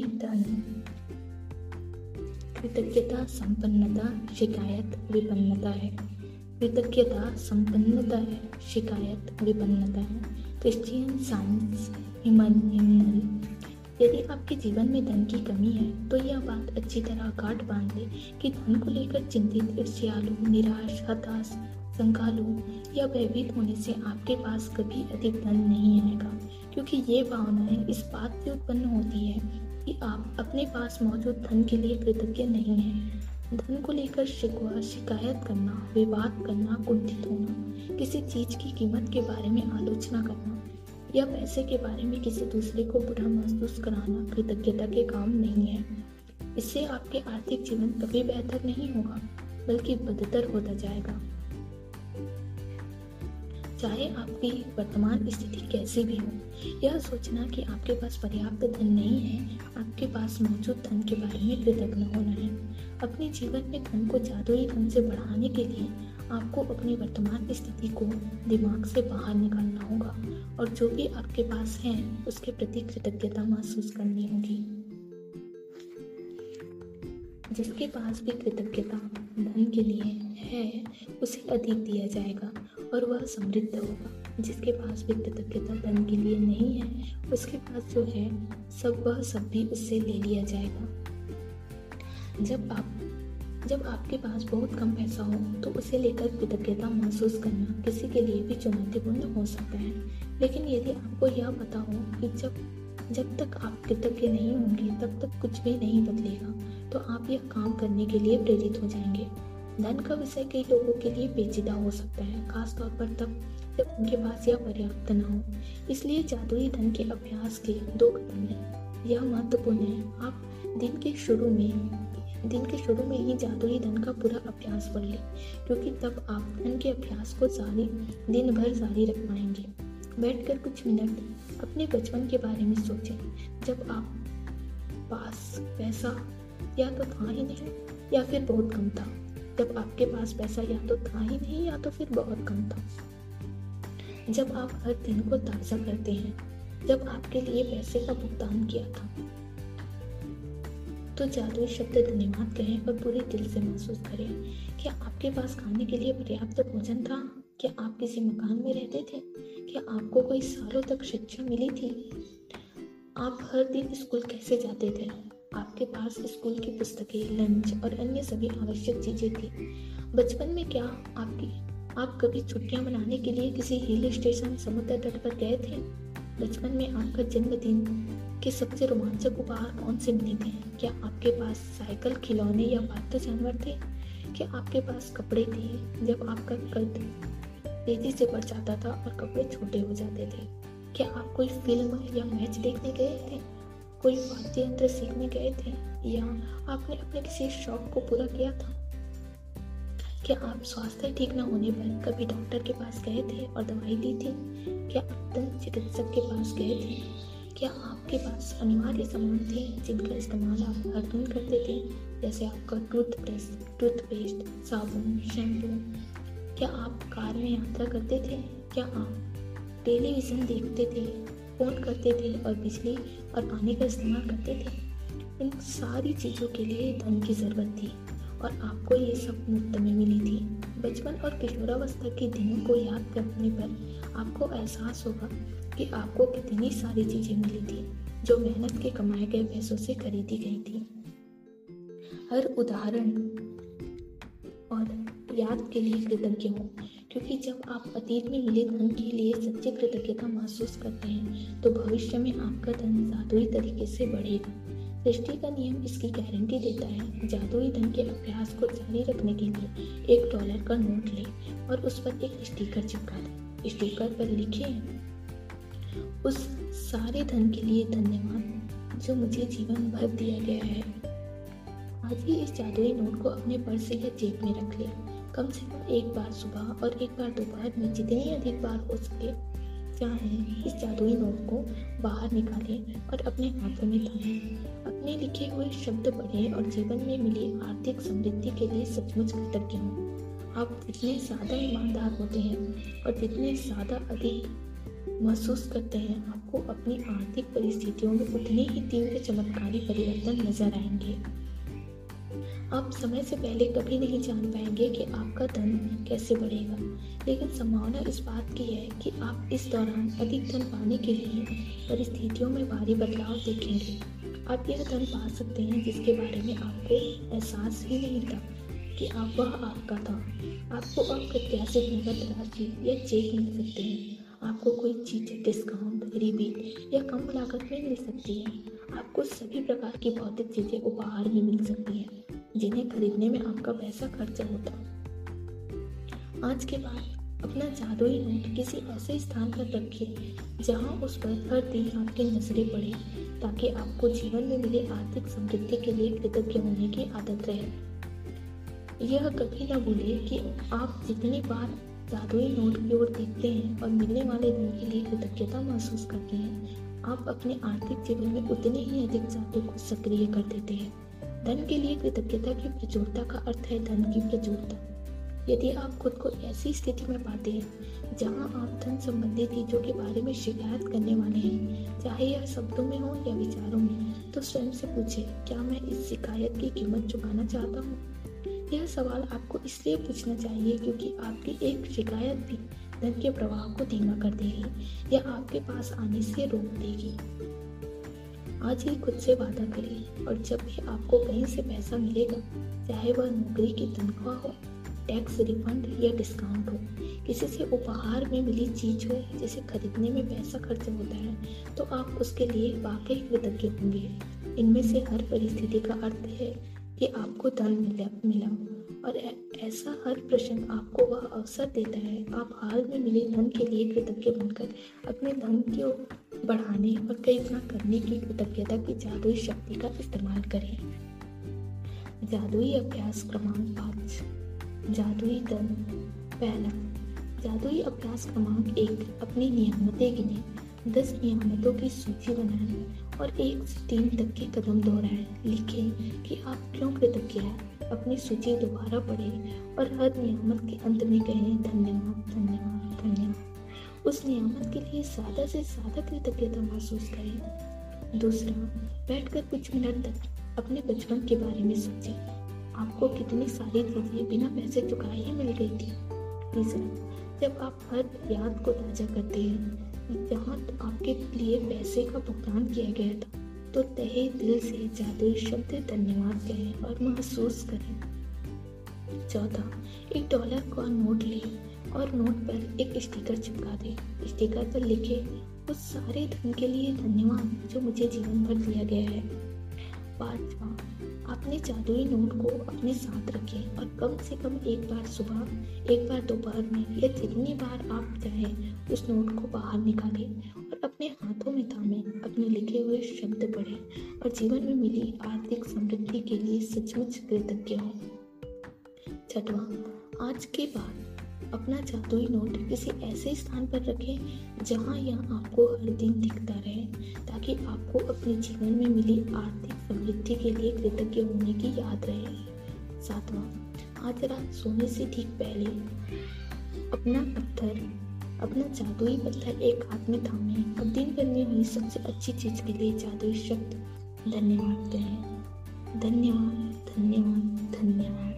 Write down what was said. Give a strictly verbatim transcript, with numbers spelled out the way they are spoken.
धन, कृतज्ञता संपन्नता शिकायत विपन्नता है। कृतज्ञता संपन्नता है, शिकायत विपन्नता है। Christian science hymnal. यदि आपके जीवन में धन की कमी है तो यह बात अच्छी तरह गांठ बांध ले कि धन को लेकर चिंतित, ईर्ष्यालु, निराश, हताश, शंकालु या भयभीत होने से आपके पास कभी अधिक धन नहीं आएगा, क्योंकि ये भावनाएं इस बात से उत्पन्न होती है कि आप अपने पास मौजूद धन के लिए कृतज्ञ नहीं हैं। धन को लेकर शिकवा, शिकायत करना, विवाद करना, कुंठित होना, किसी चीज की कीमत के बारे में आलोचना करना या पैसे के बारे में किसी दूसरे को बुरा महसूस कराना कृतज्ञता के काम नहीं है। इससे आपके आर्थिक जीवन कभी बेहतर नहीं होगा, बल्कि बदतर होता जाएगा। चाहे आपकी वर्तमान स्थिति कैसी भी हो, यह सोचना कि आपके पास पर्याप्त धन नहीं है, आपके पास मौजूद धन के बारे में कृतज्ञ होना है। अपने जीवन में धन को जादुई ढंग से बढ़ाने के लिए आपको अपनी वर्तमान स्थिति को दिमाग से बाहर निकालना होगा और जो भी आपके पास है उसके प्रति कृतज्ञता महसूस करनी होगी। जिसके पास भी कृतज्ञता धन के लिए है उसे अधिक दिया जाएगा और वह समृद्ध होगा। जिसके पास भी कृतज्ञता धन के लिए नहीं है उसके पास जो है सब वह सब भी उससे ले लिया जाएगा। जब आप जब आपके पास बहुत कम पैसा हो तो उसे लेकर कृतज्ञता महसूस करना किसी के लिए भी चुनौतीपूर्ण हो सकता है, लेकिन यदि आपको यह पता हो कि जब जब तक आप कृतज्ञ नहीं होंगे तब तक कुछ भी नहीं बदलेगा, तो आप यह काम करने के लिए प्रेरित हो जाएंगे। धन का विषय कई लोगों के लिए पेचीदा हो सकता है, खासतौर पर तब जब उनके पास यह पर्याप्त न हो। इसलिए जादुई धन के अभ्यास के दो कदम हैं, यह महत्वपूर्ण है। आप दिन के शुरू में दिन के शुरू में ही जादुई धन का पूरा अभ्यास कर लें, क्योंकि तब आप धन के अभ्यास को सारी दिन भर जारी रख पाएंगे। बैठकर कुछ मिनट अपने बचपन के बारे में सोचें, जब आप पास पैसा या तो था ही नहीं या फिर बहुत कम था। जब आपके पास पैसा या तो था ही नहीं या तो फिर बहुत कम था। जब आप हर दिन को ताज़ा करते हैं, जब आपके लिए पैसे का भुगतान किया था, तो जादुई शब्द धन्यवाद कहें और पूरे दिल से महसूस करें। क्या आपके पास खाने के लिए पर्याप्त भोजन था? क्या आप किसी मकान में रहते थे? क्या आपको कोई सालों तक शिक्षा मिली थी? आप हर दिन स्कूल कैसे जाते थे? आपके पास स्कूल की पुस्तकें, लंच और अन्य सभी आवश्यक चीजें थी। बचपन में क्या आपकी आप कभी छुट्टियां मनाने के लिए किसी हिल स्टेशन, समुद्र तट पर गए थे? बचपन में आपका जन्मदिन के सबसे रोमांचक उपहार कौन से बने थे? क्या आपके पास साइकिल, खिलौने या पालतू जानवर थे? क्या आपके पास कपड़े थे? जब आपका कद तेजी से बढ़ जाता था और कपड़े छोटे हो जाते थे, क्या आप कोई फिल्म या मैच देखने गए थे? कोई वाद्य यंत्र सीखने गए थे? या आपने अपने किसी शौक को पूरा किया था? क्या आप स्वास्थ्य ठीक न होने पर कभी डॉक्टर के पास गए थे और दवाई ली थी? क्या आप दंत चिकित्सक के पास गए थे? क्या आपके पास अनिवार्य सामान थे जिनका इस्तेमाल आप हर दिन करते थे, जैसे आपका टूथब्रश, टूथपेस्ट, साबुन, शैम्पू? क्या आप कार में यात्रा करते थे? क्या आप टेलीविज़न देखते थे, फोन करते थे और बिजली और पानी का इस्तेमाल करते थे? इन सारी चीज़ों के लिए धन की ज़रूरत थी और आपको ये सब मुफ्त में मिली थी। बचपन और किशोरावस्था के दिनों को याद करने पर आपको एहसास होगा कि आपको कितनी सारी चीज़ें मिली थी जो मेहनत के कमाए गए पैसों से खरीदी गई थी। हर उदाहरण और याद के लिए कृतज्ञ हो, क्योंकि जब आप अतीत में मिले धन के लिए सच्ची कृतज्ञता महसूस करते हैं तो भविष्य में आपका धन जादुई तरीके से बढ़ेगा। सृष्टि का नियम इसकी गारंटी देता है। जादुई धन के अभ्यास को जारी रखने के लिए एक डॉलर का नोट लें और उस पर एक स्टिकर चिपका दें। स्टिकर पर लिखें, उस सारे धन के लिए धन्यवाद जो मुझे जीवन भर दिया गया है। आज ही इस जादुई नोट को अपने पर्स या जेब में रख लें। कम से कम एक बार सुबह और एक बार दोपहर में, जितनी अधिक बार हो सके चाहें, इस जादुई नोट को बाहर निकालें और अपने हाथों में थामें। अपने लिखे हुए शब्द पढ़ें और जीवन में मिली आर्थिक समृद्धि के लिए सचमुच कृतज्ञ हों। आप जितने ज़्यादा ईमानदार होते हैं और जितने ज़्यादा अधिक महसूस करते हैं, आपको अपनी आर्थिक परिस्थितियों में उतने ही तीव्र चमत्कारी परिवर्तन नजर आएंगे। आप समय से पहले कभी नहीं जान पाएंगे कि आपका धन कैसे बढ़ेगा, लेकिन संभावना इस बात की है कि आप इस दौरान अधिक धन पाने के लिए परिस्थितियों में भारी बदलाव देखेंगे। आप यह धन पा सकते हैं जिसके बारे में आपको एहसास ही नहीं था कि आप वह आपका था। आपको अप्रत्याशित नकद राशि या चेक मिल सकते हैं। आपको कोई चीज़ डिस्काउंट, रिबीट या कम लागत में मिल सकती है। आपको सभी प्रकार की भौतिक चीज़ें उपहार में मिल सकती हैं जिन्हें खरीदने में आपका पैसा खर्चा होता। आज के बाद अपना जादुई नोट किसी ऐसे स्थान पर रखिए जहां उस पर हर दिन आपकी नजरें पड़े, ताकि आपको जीवन में मिले आर्थिक समृद्धि के लिए कृतज्ञ होने की आदत रहे। यह कभी ना भूले कि आप जितनी बार जादुई नोट की ओर देखते हैं और मिलने वाले धन के लिए कृतज्ञता महसूस करते हैं, आप अपने आर्थिक जीवन में उतने ही अधिक जादू को सक्रिय कर देते हैं। धन के लिए कृतज्ञता की प्रचुरता का अर्थ है धन की प्रचुरता। यदि आप खुद को ऐसी स्थिति में पाते हैं जहां आप धन संबंधी चीज़ों के बारे में शिकायत करने वाले हैं, चाहे यह शब्दों में हो या विचारों में, तो स्वयं से पूछें, क्या मैं इस शिकायत की कीमत चुकाना चाहता हूँ? यह सवाल आपको इसलिए पूछना चाहिए क्योंकि आपकी एक शिकायत भी धन के प्रवाह को धीमा कर देगी या आपके पास आने से रोक देगी। आज ही खुद से वादा करिए और जब भी आपको कहीं से पैसा मिलेगा, चाहे वह नौकरी की तनख्वाह हो, टैक्स रिफंड या डिस्काउंट हो, किसी से उपहार में मिली चीज हो जिसे खरीदने में पैसा खर्च होता है, तो आप उसके लिए वाकई कृतज्ञ होंगे। इनमें से हर परिस्थिति का अर्थ है कि आपको धन मिला, और ऐसा हर प्रश्न आपको वह अवसर देता है आप हाल में मिले धन के लिए कृतज्ञ बनकर अपने धन को बढ़ाने और कई गुना करने की कृतज्ञता की जादुई शक्ति का इस्तेमाल करें। जादुई अभ्यास क्रमांक पाँच, जादुई धन। पहला जादुई अभ्यास क्रमांक एक, अपनी नियामतें गिनें। दस नियामतों की सूची बनाएं और एक से तीन तक के कदम दोहराएं। लिखें कि आप क्यों कृतज्ञ हैं, अपनी सूची दोबारा पढ़ें और हर नियामत के अंत में कहें धन्यवाद, धन्यवाद, धन्यवाद। उस नियामत के लिए ज़्यादा से ज़्यादा कृतज्ञता महसूस करें। दूसरा, बैठकर कुछ मिनट तक अपने बचपन के बारे में सोचें। आपको कितनी सारी चीज़ें बिना पैसे चुकाए ही मिल गई थी। तीसरा, जब आप हर याद को ताज़ा करते हैं जहाँ आपके लिए पैसे का भुगतान किया गया था, तो तहे दिल से जादुई शब्द धन्यवाद कहें और महसूस करें। चौथा, एक डॉलर का नोट लें और नोट पर एक स्टिकर चिपका दें। स्टिकर पर लिखें, उस सारे धन के लिए धन्यवाद जो मुझे जीवन भर दिया गया है। पाँचवा, अपने जादुई नोट को अपने साथ रखें और कम से कम एक बार सुबह, एक बार दोपहर में या जितनी बार आप चाहें उस नोट को बाहर निकालें और अपने हाथों में थामें, अपने लिखे हुए शब्द पढ़ें और जीवन में मिली आर्थिक समृद्धि के लिए सचमुच कृतज्ञ हों। छठवां, आज के बाद अपना जादुई नोट किसी ऐसे स्थान पर रखें जहां यह आपको हर दिन दिखता रहे, ताकि आपको अपने जीवन में मिली आर्थिक समृद्धि के लिए कृतज्ञ होने की याद रहे। सातवां, आज रात सोने से ठीक पहले अपना पत्थर अपना जादुई पत्थर एक हाथ में थामें और दिन भर में हुई सबसे अच्छी चीज के लिए जादुई शब्द धन्यवाद कहें। धन्यवाद, धन्यवाद, धन्यवाद।